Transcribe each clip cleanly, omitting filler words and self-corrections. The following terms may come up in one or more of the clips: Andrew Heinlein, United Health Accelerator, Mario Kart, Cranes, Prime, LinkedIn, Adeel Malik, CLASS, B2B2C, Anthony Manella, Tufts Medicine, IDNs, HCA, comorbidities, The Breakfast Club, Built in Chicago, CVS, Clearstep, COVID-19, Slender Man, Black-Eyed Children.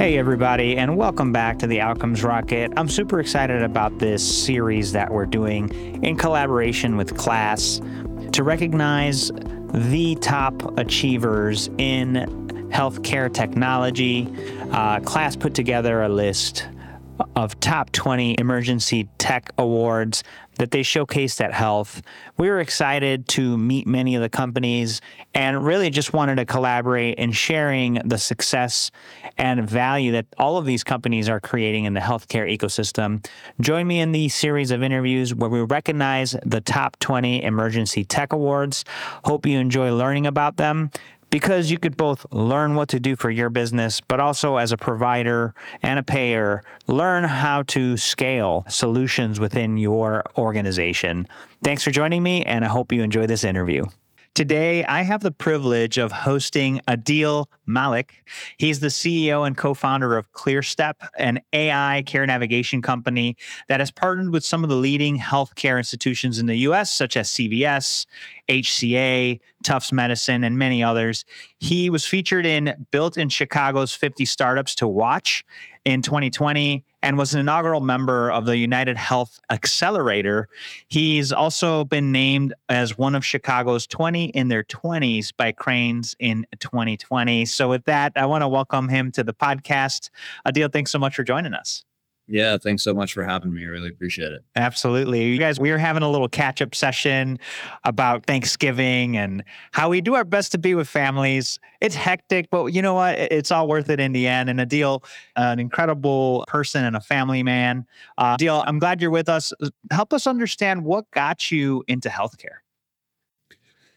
Hey everybody, and welcome back to the Outcomes Rocket. I'm super excited about this series that we're doing in collaboration with CLASS to recognize the top achievers in healthcare technology. CLASS put together a list of top 20 emergency tech awards that they showcased at Health. We were excited to meet many of the companies and really just wanted to collaborate in sharing the success and value that all of these companies are creating in the healthcare ecosystem. Join me in the series of interviews where we recognize the top 20 emergency tech awards. Hope you enjoy learning about them, because you could both learn what to do for your business, but also as a provider and a payer, learn how to scale solutions within your organization. Thanks for joining me, and I hope you enjoy this interview. Today, I have the privilege of hosting Adeel Malik. He's the CEO and co-founder of Clearstep, an AI care navigation company that has partnered with some of the leading healthcare institutions in the U.S., such as CVS, HCA, Tufts Medicine, and many others. He was featured in Built in Chicago's 50 Startups to Watch in 2020 and was an inaugural member of the United Health Accelerator. He's also been named as one of Chicago's 20 in their 20s by Cranes in 2020. So with that, I want to welcome him to the podcast. Adeel, thanks so much for joining us. Yeah, thanks so much for having me. I really appreciate it. Absolutely. You guys, we were having a little catch-up session about Thanksgiving and how we do our best to be with families. It's hectic, but you know what? It's all worth it in the end. And Adeel, an incredible person and a family man. Adeel, I'm glad you're with us. Help us understand what got you into healthcare.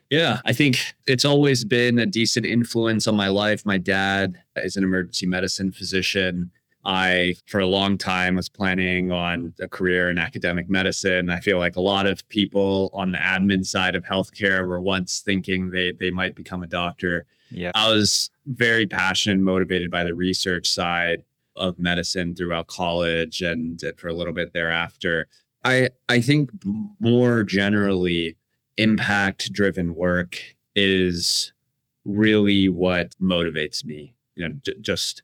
Yeah, I think it's always been a decent influence on my life. My dad is an emergency medicine physician. I, for a long time, was planning on a career in academic medicine. I feel like a lot of people on the admin side of healthcare were once thinking they might become a doctor. Yeah, I was very passionate and motivated by the research side of medicine throughout college and for a little bit thereafter. I think more generally, impact-driven work is really what motivates me. You know, just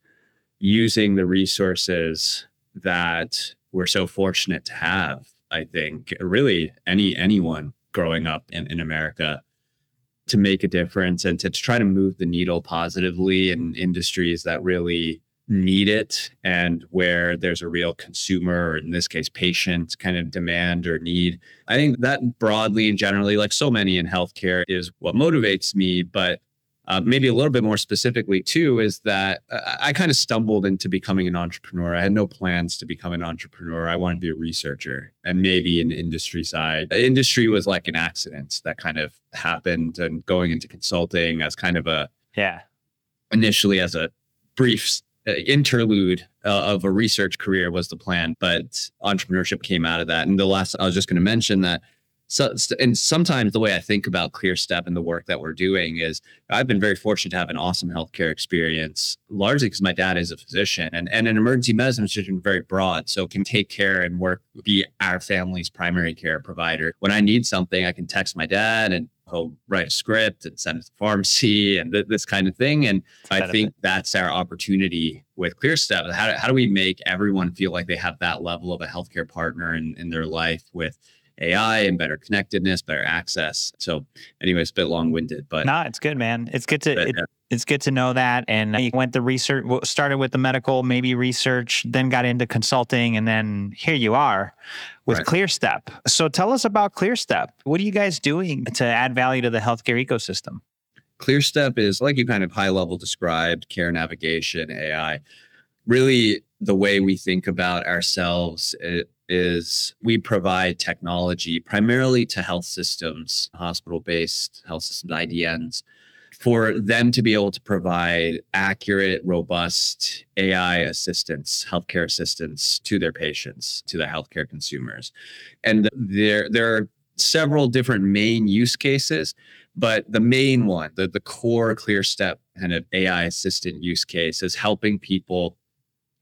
using the resources that we're so fortunate to have, I think, really anyone growing up in America, to make a difference and to try to move the needle positively in industries that really need it and where there's a real consumer, or in this case, patient kind of demand or need. I think that broadly and generally, like so many in healthcare, is what motivates me. But maybe a little bit more specifically, too, is that I kind of stumbled into becoming an entrepreneur. I had no plans to become an entrepreneur. I wanted to be a researcher and maybe an industry side. Industry was like an accident that kind of happened, and going into consulting as kind of initially as a brief interlude of a research career was the plan. But entrepreneurship came out of that. And I was just going to mention that. So, and sometimes the way I think about Clearstep and the work that we're doing is I've been very fortunate to have an awesome healthcare experience, largely because my dad is a physician and an emergency medicine physician is very broad. So can take care and be our family's primary care provider. When I need something, I can text my dad and he'll write a script and send it to the pharmacy and this kind of thing. And I think that's our opportunity with Clearstep. How do we make everyone feel like they have that level of a healthcare partner in their life with AI and better connectedness, better access. So anyway, it's a bit long-winded, but no, it's good, man. It's good to know that. And you went the research, started with the medical, maybe research, then got into consulting, and then here you are with Clearstep. So tell us about Clearstep. What are you guys doing to add value to the healthcare ecosystem? Clearstep is, like you kind of high-level described, care navigation, AI. Really, the way we think about ourselves is we provide technology primarily to health systems, hospital-based health systems, IDNs, for them to be able to provide accurate, robust AI assistance, healthcare assistance to their patients, to their healthcare consumers. And there are several different main use cases, but the main one, the core Clearstep kind of AI assistant use case is helping people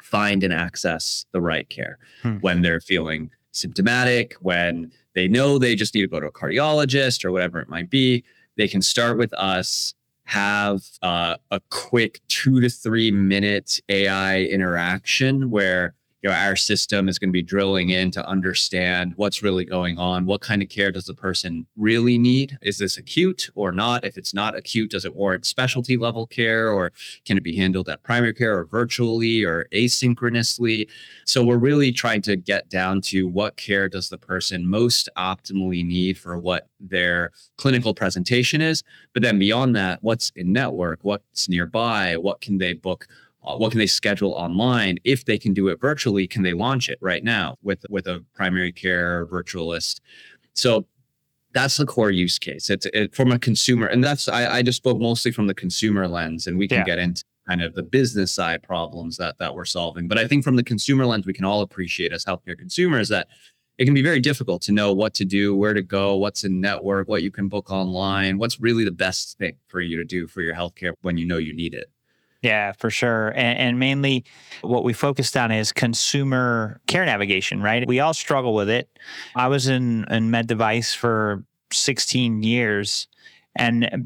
find and access the right care when they're feeling symptomatic, when they know they just need to go to a cardiologist or whatever it might be. They can start with us, have a quick 2 to 3 minute AI interaction where our system is going to be drilling in to understand what's really going on. What kind of care does the person really need? Is this acute or not? If it's not acute, does it warrant specialty level care, or can it be handled at primary care or virtually or asynchronously? So we're really trying to get down to what care does the person most optimally need for what their clinical presentation is. But then beyond that, what's in network, what's nearby, what can they book? What can they schedule online? If they can do it virtually, can they launch it right now with a primary care virtualist? So that's the core use case. It's from a consumer. And that's, I just spoke mostly from the consumer lens, and we can get into kind of the business side problems that we're solving. But I think from the consumer lens, we can all appreciate as healthcare consumers that it can be very difficult to know what to do, where to go, what's in network, what you can book online, what's really the best thing for you to do for your healthcare when you know you need it. Yeah, for sure. And mainly what we focused on is consumer care navigation, right? We all struggle with it. I was in med device for 16 years, and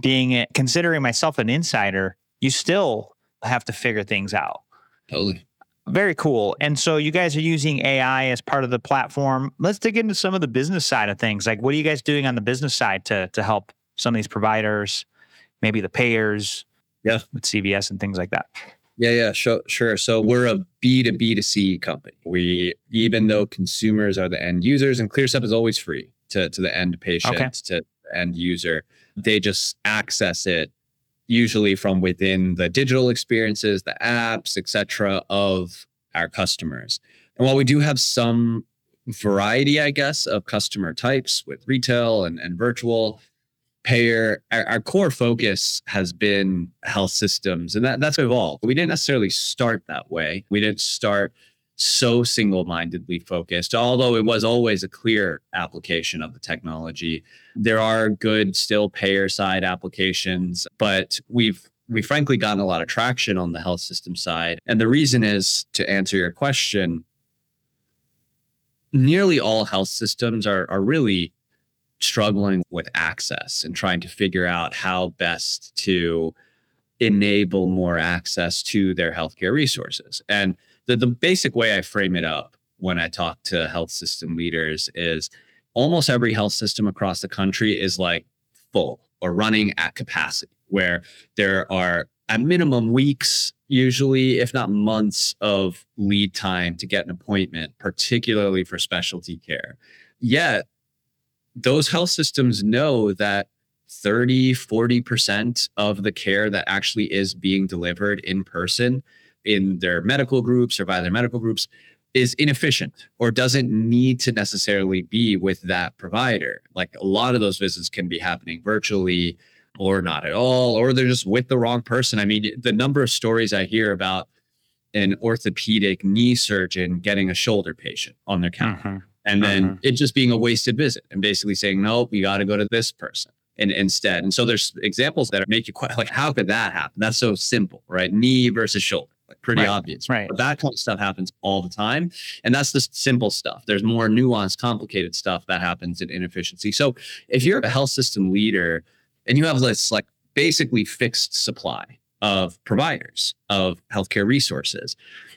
considering myself an insider, you still have to figure things out. Totally. Very cool. And so you guys are using AI as part of the platform. Let's dig into some of the business side of things. Like, what are you guys doing on the business side to help some of these providers, maybe the payers? Yeah, with CVS and things like that. Yeah, sure. So we're a B2B2C company. We, even though consumers are the end users, and Clearstep is always free to the end patient, to the end user, they just access it usually from within the digital experiences, the apps, etc., of our customers. And while we do have some variety, I guess, of customer types with retail and virtual, payer, our core focus has been health systems, and that's evolved. We didn't necessarily start that way. We didn't start so single-mindedly focused, although it was always a clear application of the technology. There are good still payer-side applications, but we've frankly gotten a lot of traction on the health system side. And the reason is, to answer your question, nearly all health systems are really struggling with access and trying to figure out how best to enable more access to their healthcare resources. And the basic way I frame it up when I talk to health system leaders is almost every health system across the country is like full or running at capacity, where there are at minimum weeks, usually, if not months, of lead time to get an appointment, particularly for specialty care. Yet, those health systems know that 30, 40% of the care that actually is being delivered in person in their medical groups or by their medical groups is inefficient or doesn't need to necessarily be with that provider. Like, a lot of those visits can be happening virtually or not at all, or they're just with the wrong person. I mean, the number of stories I hear about an orthopedic knee surgeon getting a shoulder patient on their counter. Mm-hmm. And then it just being a wasted visit and basically saying, no, you got to go to this person instead. And so there's examples that make you question, like, how could that happen? That's so simple, right? Knee versus shoulder, like, pretty obvious. Right. But that kind of stuff happens all the time. And that's the simple stuff. There's more nuanced, complicated stuff that happens in inefficiency. So if you're a health system leader and you have this like basically fixed supply of providers, of healthcare resources,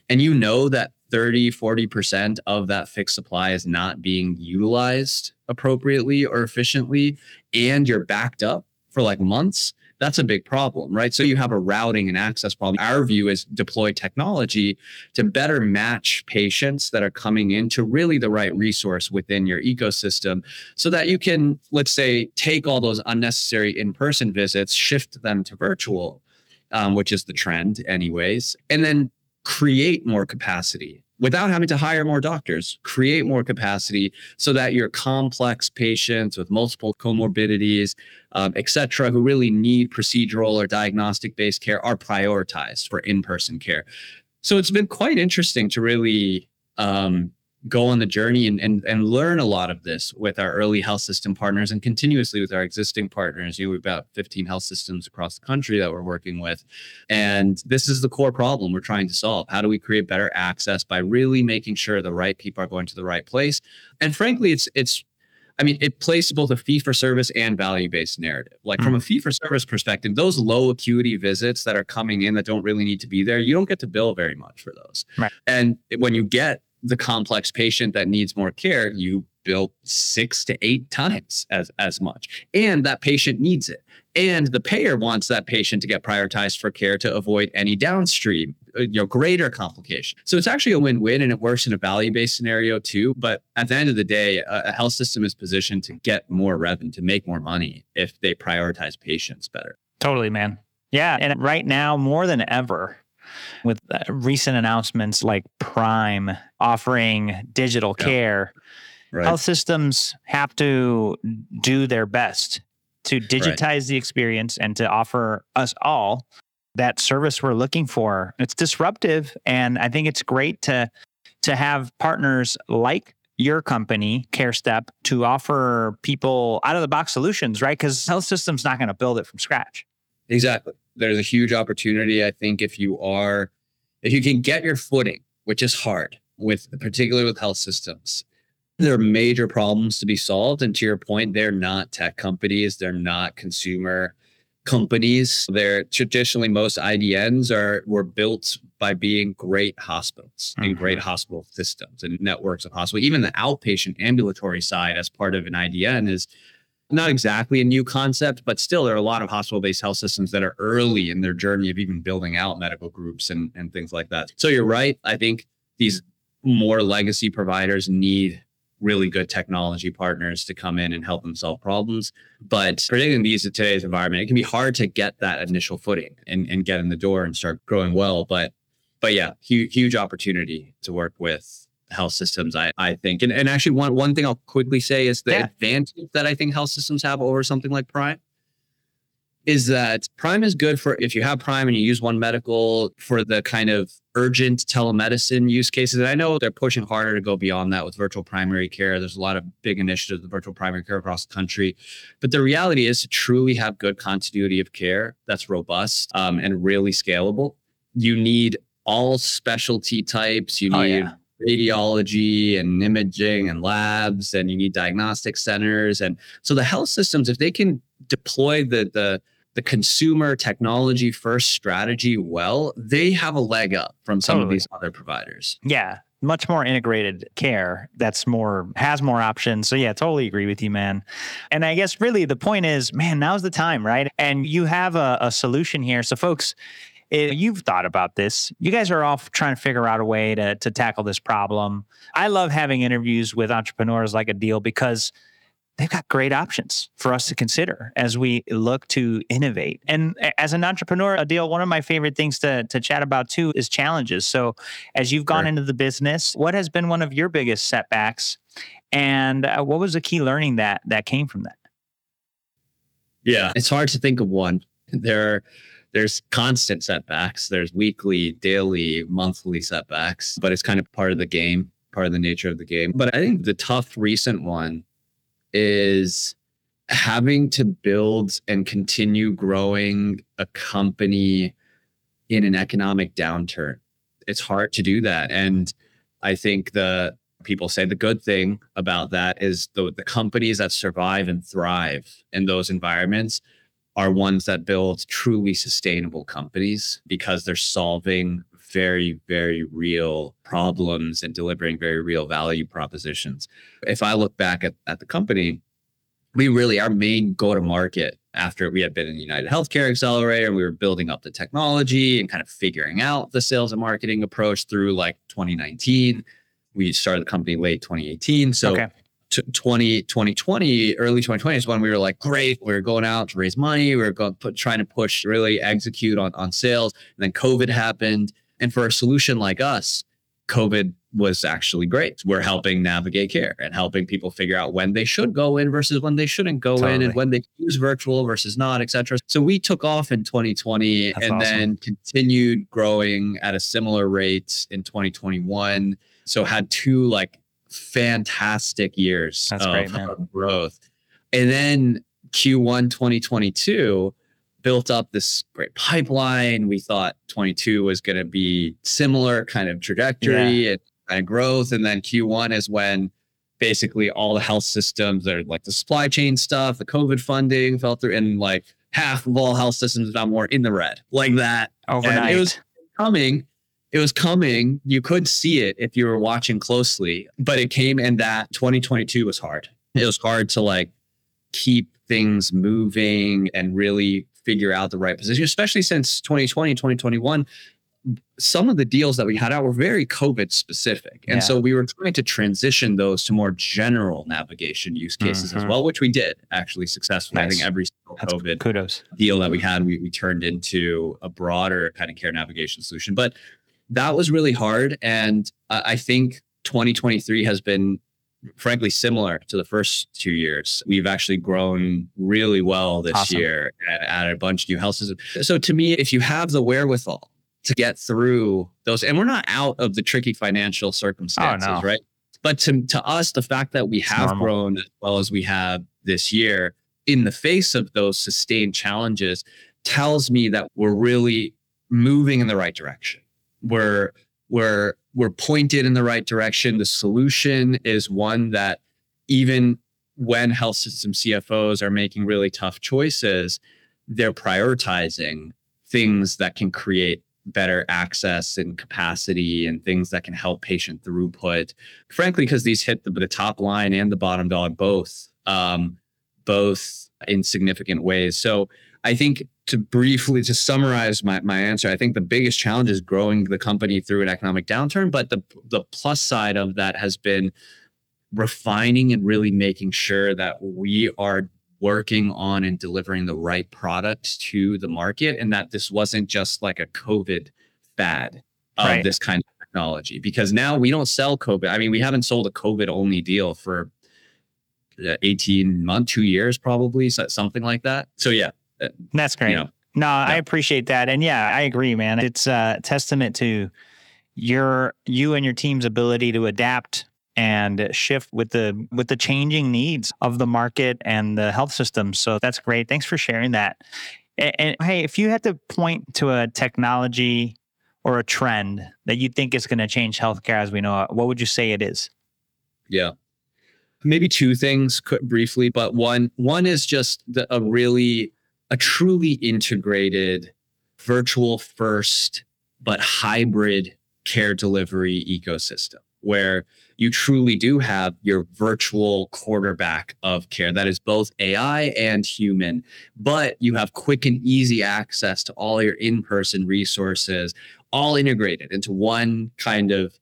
and you know that 30, 40% of that fixed supply is not being utilized appropriately or efficiently, and you're backed up for like months, that's a big problem, right? So you have a routing and access problem. Our view is deploy technology to better match patients that are coming in to really the right resource within your ecosystem so that you can, let's say, take all those unnecessary in-person visits, shift them to virtual, which is the trend anyways, and then create more capacity without having to hire more doctors, create more capacity so that your complex patients with multiple comorbidities, etc., who really need procedural or diagnostic-based care are prioritized for in-person care. So it's been quite interesting to really go on the journey and learn a lot of this with our early health system partners and continuously with our existing partners. We've about 15 health systems across the country that we're working with. And this is the core problem we're trying to solve. How do we create better access by really making sure the right people are going to the right place? And frankly, it's I mean, it plays to both a fee-for-service and value-based narrative. Like from a fee-for-service perspective, those low acuity visits that are coming in that don't really need to be there, you don't get to bill very much for those. Right. And when you get the complex patient that needs more care, you bill 6 to 8 times as much. And that patient needs it. And the payer wants that patient to get prioritized for care to avoid any downstream, greater complication. So it's actually a win-win, and it works in a value-based scenario too. But at the end of the day, a health system is positioned to get more revenue, to make more money if they prioritize patients better. Totally, man. Yeah. And right now, more than ever, with recent announcements like Prime offering digital care, right, health systems have to do their best to digitize the experience and to offer us all that service we're looking for. It's disruptive. And I think it's great to have partners like your company, CareStep, to offer people out-of-the-box solutions, right? Because health system's not going to build it from scratch. Exactly. There's a huge opportunity, I think, if you can get your footing, which is hard, particularly with health systems. There are major problems to be solved. And to your point, they're not tech companies. They're not consumer companies. They're traditionally, most IDNs were built by being great hospitals and great hospital systems and networks of hospitals. Even the outpatient ambulatory side as part of an IDN is not exactly a new concept, but still there are a lot of hospital-based health systems that are early in their journey of even building out medical groups and things like that. So you're right. I think these more legacy providers need really good technology partners to come in and help them solve problems. But particularly in today's environment, it can be hard to get that initial footing and get in the door and start growing well. But yeah, huge opportunity to work with health systems, I think. And actually, one thing I'll quickly say is the advantage that I think health systems have over something like Prime is that Prime is good for if you have Prime and you use One Medical for the kind of urgent telemedicine use cases. And I know they're pushing harder to go beyond that with virtual primary care. There's a lot of big initiatives with virtual primary care across the country. But the reality is to truly have good continuity of care that's robust and really scalable, you need all specialty types. You need radiology and imaging and labs, and you need diagnostic centers. And so the health systems, if they can deploy the consumer technology first strategy well, they have a leg up from some of these other providers. Yeah, much more integrated care that's has more options. So yeah, totally agree with you, man. And I guess really the point is, man, now's the time, right? And you have a solution here. So folks, if you've thought about this, you guys are all trying to figure out a way to tackle this problem. I love having interviews with entrepreneurs like Adeel because they've got great options for us to consider as we look to innovate. And as an entrepreneur, Adeel, one of my favorite things to chat about too is challenges. So as you've gone into the business, what has been one of your biggest setbacks? And what was the key learning that came from that? Yeah, it's hard to think of one. There's constant setbacks. There's weekly, daily, monthly setbacks, but it's kind of part of the game, part of the nature of the game. But I think the tough recent one is having to build and continue growing a company in an economic downturn. It's hard to do that. And I think people say the good thing about that is the companies that survive and thrive in those environments are ones that build truly sustainable companies because they're solving very, very real problems and delivering very real value propositions. If I look back at the company, our main go-to-market after we had been in the United Healthcare Accelerator, we were building up the technology and kind of figuring out the sales and marketing approach through like 2019. We started the company late 2018. So 2020, early 2020 is when we were like, great, we were going out to raise money. We were trying to push, really execute on sales. And then COVID happened. And for a solution like us, COVID was actually great. We're helping navigate care and helping people figure out when they should go in versus when they shouldn't go in and when they use virtual versus not, et cetera. So we took off in 2020 then continued growing at a similar rate in 2021. So had two fantastic years of growth. And then Q1 2022 built up this great pipeline. We thought 22 was going to be similar kind of trajectory and growth. And then Q1 is when basically all the health systems, they're like the supply chain stuff, the COVID funding fell through, and like half of all health systems, if not more, in the red like that overnight. And it was coming. It was coming. You could see it if you were watching closely, but it came, and that 2022 was hard. It was hard to like keep things moving and really figure out the right position, especially since 2020, 2021, some of the deals that we had out were very COVID specific. And so we were trying to transition those to more general navigation use cases as well, which we did actually successfully. Nice. I think every single COVID deal that we had, we turned into a broader kind of care navigation solution. But that was really hard. And I think 2023 has been, frankly, similar to the first 2 years. We've actually grown really well this year and added a bunch of new health systems. So to me, if you have the wherewithal to get through those, and we're not out of the tricky financial circumstances, right? But to us, the fact that we have grown as well as we have this year in the face of those sustained challenges tells me that we're really moving in the right direction. We're pointed in the right direction. The solution is one that even when health system CFOs are making really tough choices, they're prioritizing things that can create better access and capacity and things that can help patient throughput. Frankly, because these hit the top line and the bottom dog both in significant ways. So I think to summarize my answer, I think the biggest challenge is growing the company through an economic downturn. But the plus side of that has been refining and really making sure that we are working on and delivering the right product to the market, and that this wasn't just like a COVID fad of this kind of technology. Because now we don't sell COVID. I mean, we haven't sold a COVID-only deal for 18 months, 2 years probably, something like that. So yeah. That's great. I appreciate that. And I agree, man. It's a testament to you and your team's ability to adapt and shift with the changing needs of the market and the health system. So that's great. Thanks for sharing that. And hey, if you had to point to a technology or a trend that you think is going to change healthcare as we know it, what would you say it is? Yeah. Maybe two things briefly, but one is just a truly integrated virtual first, but hybrid care delivery ecosystem where you truly do have your virtual quarterback of care that is both AI and human, but you have quick and easy access to all your in-person resources, all integrated into one kind of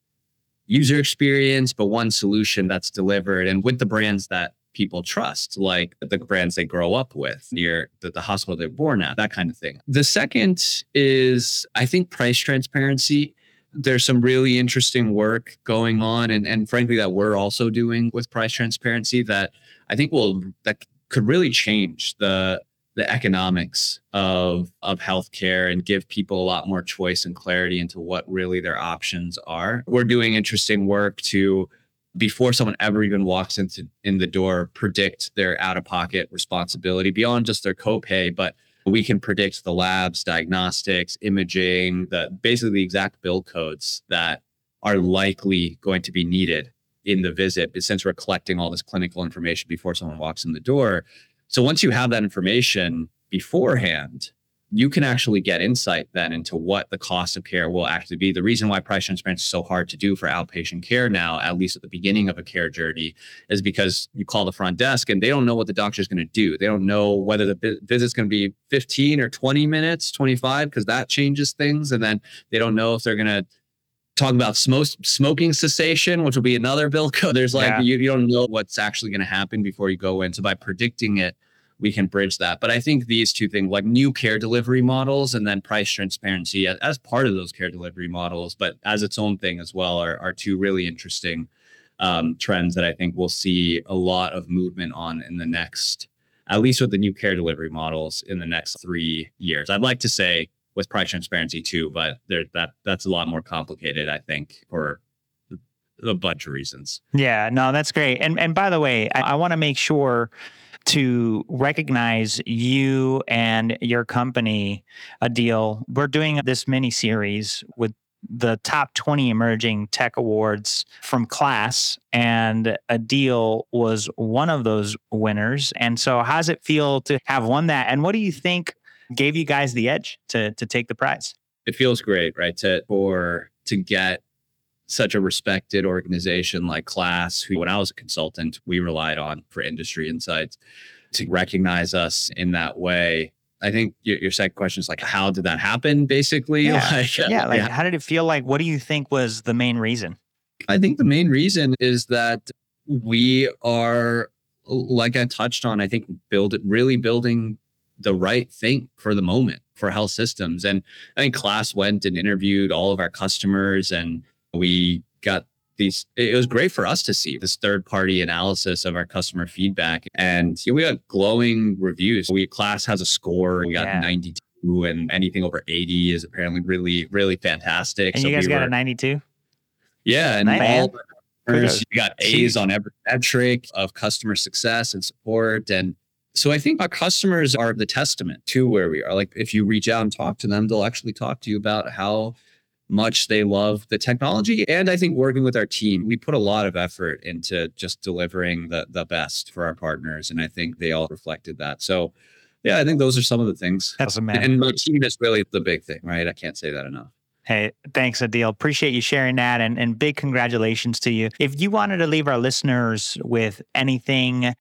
user experience, but one solution that's delivered and with the brands that people trust, like the brands they grow up with near the hospital they're born at, that kind of thing. The second is, I think, price transparency. There's some really interesting work going on and frankly that we're also doing with price transparency that I think that could really change the economics of healthcare and give people a lot more choice and clarity into what really their options are. We're doing interesting work to, before someone ever even walks in the door, predict their out-of-pocket responsibility beyond just their copay, but we can predict the labs, diagnostics, imaging, basically the exact bill codes that are likely going to be needed in the visit, since we're collecting all this clinical information before someone walks in the door. So once you have that information beforehand, you can actually get insight then into what the cost of care will actually be. The reason why price transparency is so hard to do for outpatient care now, at least at the beginning of a care journey, is because you call the front desk and they don't know what the doctor's going to do. They don't know whether the visit's going to be 15 or 20 minutes, 25, because that changes things. And then they don't know if they're going to talk about smoking cessation, which will be another bill code. There's you don't know what's actually going to happen before you go in. So by predicting it, we can bridge that. But I think these two things, like new care delivery models and then price transparency as part of those care delivery models, but as its own thing as well, are two really interesting trends that I think we'll see a lot of movement on in the next, at least with the new care delivery models in the next 3 years. I'd like to say with price transparency too, but that's a lot more complicated, I think, for a bunch of reasons. Yeah, no, that's great. And by the way, I want to make sure to recognize you and your company, Adeel. We're doing this mini series with the top 20 emerging tech awards from CLASS, and Adeel was one of those winners. And so how does it feel to have won that? And what do you think gave you guys the edge to take the prize? It feels great, right? To get such a respected organization like CLASS, who when I was a consultant, we relied on for industry insights, to recognize us in that way. I think your second question is like, how did that happen, basically? How did it feel like? What do you think was the main reason? I think the main reason is that we are, like I touched on, I think building the right thing for the moment for health systems. And I think CLASS went and interviewed all of our customers, and we got these, it was great for us to see this third-party analysis of our customer feedback. And we got glowing reviews. CLASS has a score. We got 92, and anything over 80 is apparently really, really fantastic. And so you guys got a 92? Yeah. And all members, you got A's on every metric of customer success and support. And so I think our customers are the testament to where we are. Like if you reach out and talk to them, they'll actually talk to you about how much they love the technology. And I think working with our team, we put a lot of effort into just delivering the best for our partners. And I think they all reflected that. So yeah, I think those are some of the things. That's amazing. And my team is really the big thing, right? I can't say that enough. Hey, thanks, Adeel. Appreciate you sharing that, and big congratulations to you. If you wanted to leave our listeners with anything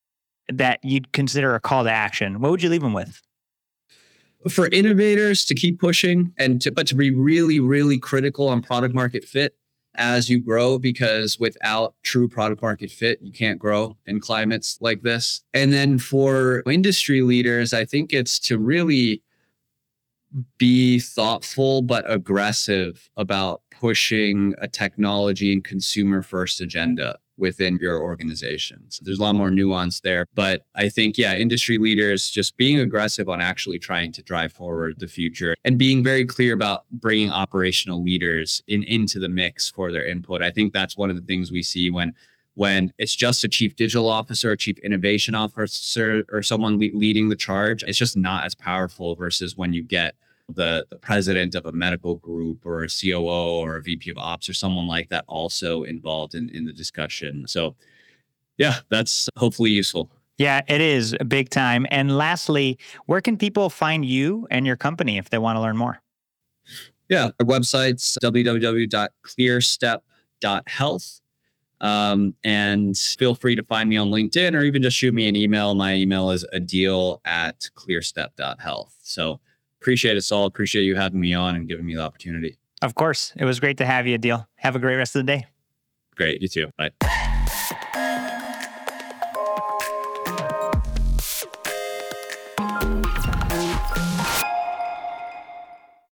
that you'd consider a call to action, what would you leave them with? For innovators to keep pushing, but to be really, really critical on product market fit as you grow, because without true product market fit, you can't grow in climates like this. And then for industry leaders, I think it's to really be thoughtful but aggressive about pushing a technology and consumer first agenda within your organization. So there's a lot more nuance there. But I think, industry leaders just being aggressive on actually trying to drive forward the future and being very clear about bringing operational leaders into the mix for their input. I think that's one of the things we see when it's just a chief digital officer, a chief innovation officer, or someone leading the charge. It's just not as powerful versus when you get the president of a medical group or a COO or a VP of ops or someone like that also involved in the discussion. So that's hopefully useful. Yeah, it is big time. And lastly, where can people find you and your company if they want to learn more? Yeah, our website's www.clearstep.health. And feel free to find me on LinkedIn or even just shoot me an email. My email is adeel@clearstep.health. So appreciate us all. Appreciate you having me on and giving me the opportunity. Of course. It was great to have you, Adeel. Have a great rest of the day. Great. You too. Bye.